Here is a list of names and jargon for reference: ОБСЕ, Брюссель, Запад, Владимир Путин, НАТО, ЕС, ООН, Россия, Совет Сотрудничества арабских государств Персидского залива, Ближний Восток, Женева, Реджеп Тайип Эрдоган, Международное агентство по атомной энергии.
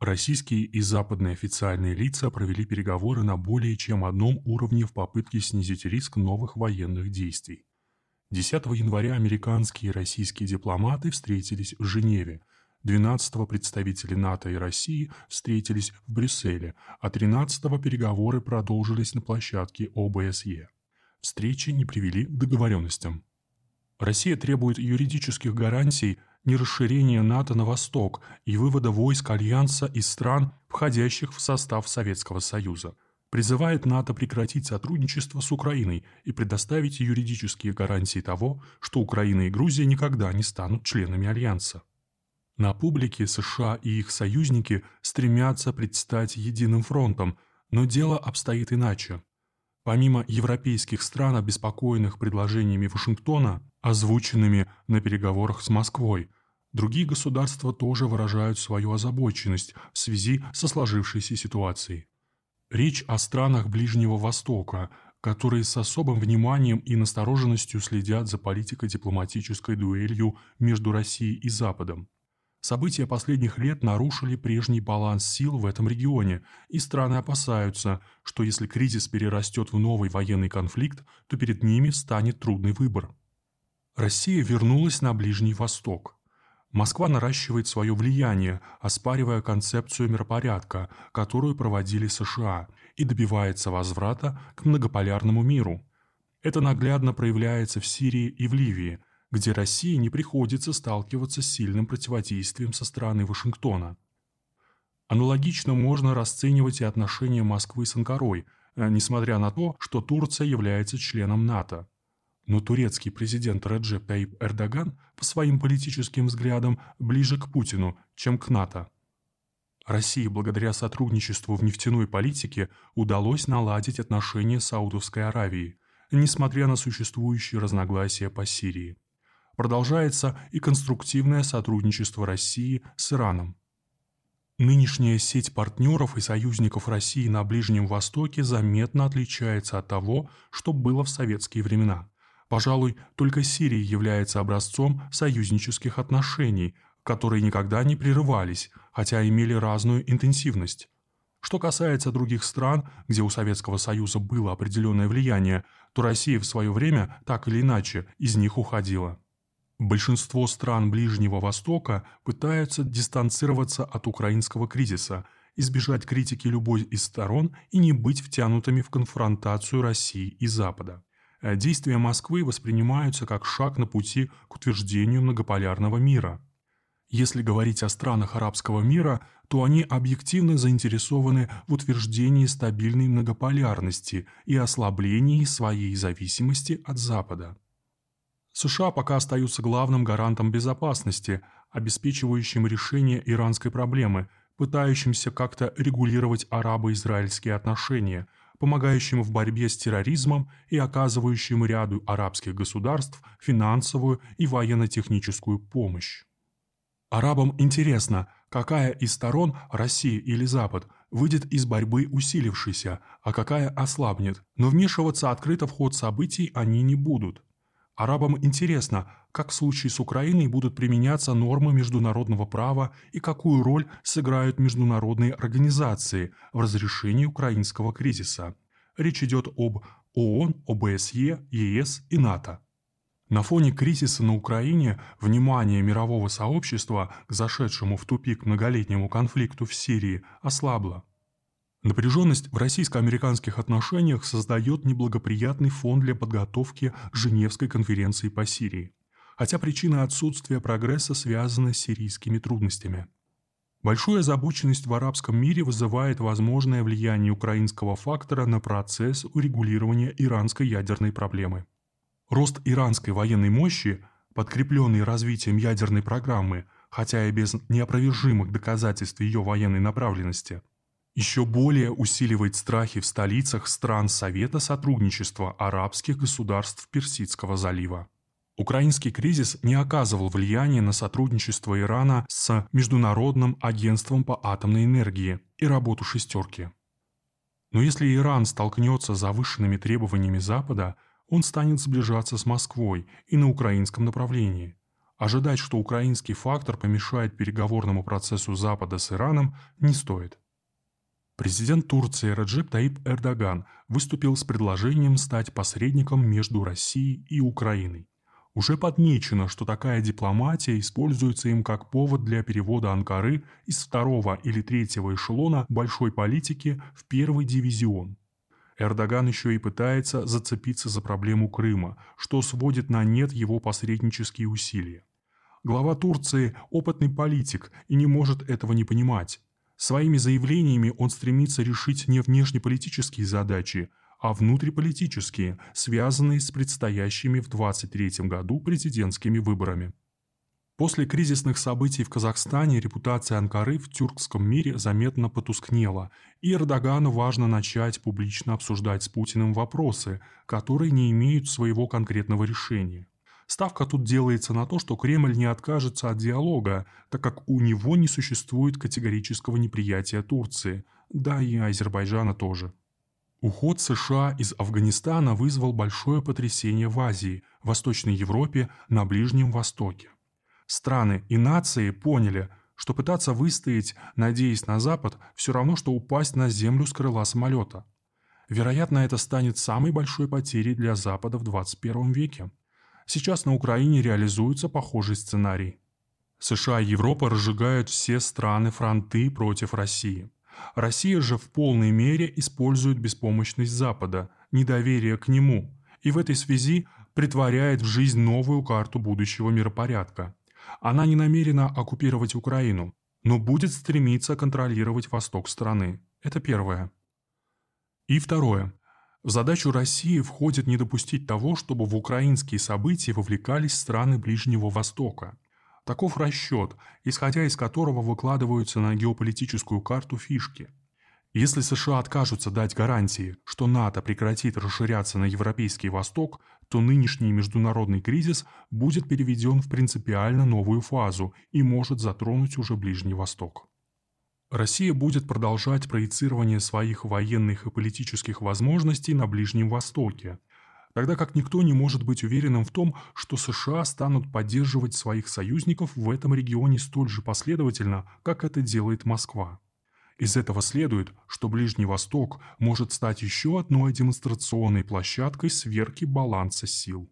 Российские и западные официальные лица провели переговоры на более чем одном уровне в попытке снизить риск новых военных действий. 10 января американские и российские дипломаты встретились в Женеве, 12-го представители НАТО и России встретились в Брюсселе, а 13-го переговоры продолжились на площадке ОБСЕ. Встречи не привели к договоренностям. Россия требует юридических гарантий нерасширения НАТО на восток и вывода войск Альянса из стран, входящих в состав Советского Союза. Призывает НАТО прекратить сотрудничество с Украиной и предоставить юридические гарантии того, что Украина и Грузия никогда не станут членами Альянса. На публике США и их союзники стремятся предстать единым фронтом, но дело обстоит иначе. Помимо европейских стран, обеспокоенных предложениями Вашингтона, озвученными на переговорах с Москвой, другие государства тоже выражают свою озабоченность в связи со сложившейся ситуацией. Речь о странах Ближнего Востока, которые с особым вниманием и настороженностью следят за политико-дипломатической дуэлью между Россией и Западом. События последних лет нарушили прежний баланс сил в этом регионе, и страны опасаются, что если кризис перерастет в новый военный конфликт, то перед ними станет трудный выбор. Россия вернулась на Ближний Восток. Москва наращивает свое влияние, оспаривая концепцию миропорядка, которую проводили США, и добивается возврата к многополярному миру. Это наглядно проявляется в Сирии и в Ливии, где России не приходится сталкиваться с сильным противодействием со стороны Вашингтона. Аналогично можно расценивать и отношения Москвы с Анкарой, несмотря на то, что Турция является членом НАТО. Но турецкий президент Реджеп Тайип Эрдоган по своим политическим взглядам ближе к Путину, чем к НАТО. России благодаря сотрудничеству в нефтяной политике удалось наладить отношения с Саудовской Аравией, несмотря на существующие разногласия по Сирии. Продолжается и конструктивное сотрудничество России с Ираном. Нынешняя сеть партнеров и союзников России на Ближнем Востоке заметно отличается от того, что было в советские времена. Пожалуй, только Сирия является образцом союзнических отношений, которые никогда не прерывались, хотя имели разную интенсивность. Что касается других стран, где у Советского Союза было определенное влияние, то Россия в свое время так или иначе из них уходила. Большинство стран Ближнего Востока пытаются дистанцироваться от украинского кризиса, избежать критики любой из сторон и не быть втянутыми в конфронтацию России и Запада. Действия Москвы воспринимаются как шаг на пути к утверждению многополярного мира. Если говорить о странах арабского мира, то они объективно заинтересованы в утверждении стабильной многополярности и ослаблении своей зависимости от Запада. США пока остаются главным гарантом безопасности, обеспечивающим решение иранской проблемы, пытающимся как-то регулировать арабо-израильские отношения, помогающим в борьбе с терроризмом и оказывающим ряду арабских государств финансовую и военно-техническую помощь. Арабам интересно, какая из сторон, Россия или Запад, выйдет из борьбы усилившейся, а какая ослабнет, но вмешиваться открыто в ход событий они не будут. Арабам интересно, как в случае с Украиной будут применяться нормы международного права и какую роль сыграют международные организации в разрешении украинского кризиса. Речь идет об ООН, ОБСЕ, ЕС и НАТО. На фоне кризиса на Украине внимание мирового сообщества к зашедшему в тупик многолетнему конфликту в Сирии ослабло. Напряженность в российско-американских отношениях создает неблагоприятный фон для подготовки к Женевской конференции по Сирии, хотя причина отсутствия прогресса связана с сирийскими трудностями. Большую озабоченность в арабском мире вызывает возможное влияние украинского фактора на процесс урегулирования иранской ядерной проблемы. Рост иранской военной мощи, подкрепленный развитием ядерной программы, хотя и без неопровержимых доказательств ее военной направленности, еще более усиливает страхи в столицах стран Совета Сотрудничества арабских государств Персидского залива. Украинский кризис не оказывал влияния на сотрудничество Ирана с Международным агентством по атомной энергии и работу «шестерки». Но если Иран столкнется с завышенными требованиями Запада, он станет сближаться с Москвой и на украинском направлении. Ожидать, что украинский фактор помешает переговорному процессу Запада с Ираном, не стоит. Президент Турции Реджеп Тайип Эрдоган выступил с предложением стать посредником между Россией и Украиной. Уже подмечено, что такая дипломатия используется им как повод для перевода Анкары из второго или третьего эшелона большой политики в первый дивизион. Эрдоган еще и пытается зацепиться за проблему Крыма, что сводит на нет его посреднические усилия. Глава Турции – опытный политик и не может этого не понимать. Своими заявлениями он стремится решить не внешнеполитические задачи, а внутриполитические, связанные с предстоящими в 2023 году президентскими выборами. После кризисных событий в Казахстане репутация Анкары в тюркском мире заметно потускнела, и Эрдогану важно начать публично обсуждать с Путиным вопросы, которые не имеют своего конкретного решения. Ставка тут делается на то, что Кремль не откажется от диалога, так как у него не существует категорического неприятия Турции, да и Азербайджана тоже. Уход США из Афганистана вызвал большое потрясение в Азии, Восточной Европе, на Ближнем Востоке. Страны и нации поняли, что пытаться выстоять, надеясь на Запад, все равно, что упасть на землю с крыла самолета. Вероятно, это станет самой большой потерей для Запада в 21 веке. Сейчас на Украине реализуется похожий сценарий. США и Европа разжигают все страны-фронты против России. Россия же в полной мере использует беспомощность Запада, недоверие к нему, и в этой связи притворяет в жизнь новую карту будущего миропорядка. Она не намерена оккупировать Украину, но будет стремиться контролировать восток страны. Это первое. И второе. В задачу России входит не допустить того, чтобы в украинские события вовлекались страны Ближнего Востока. Таков расчет, исходя из которого выкладываются на геополитическую карту фишки. Если США откажутся дать гарантии, что НАТО прекратит расширяться на Европейский Восток, то нынешний международный кризис будет переведен в принципиально новую фазу и может затронуть уже Ближний Восток. Россия будет продолжать проецирование своих военных и политических возможностей на Ближнем Востоке, тогда как никто не может быть уверенным в том, что США станут поддерживать своих союзников в этом регионе столь же последовательно, как это делает Москва. Из этого следует, что Ближний Восток может стать еще одной демонстрационной площадкой сверки баланса сил.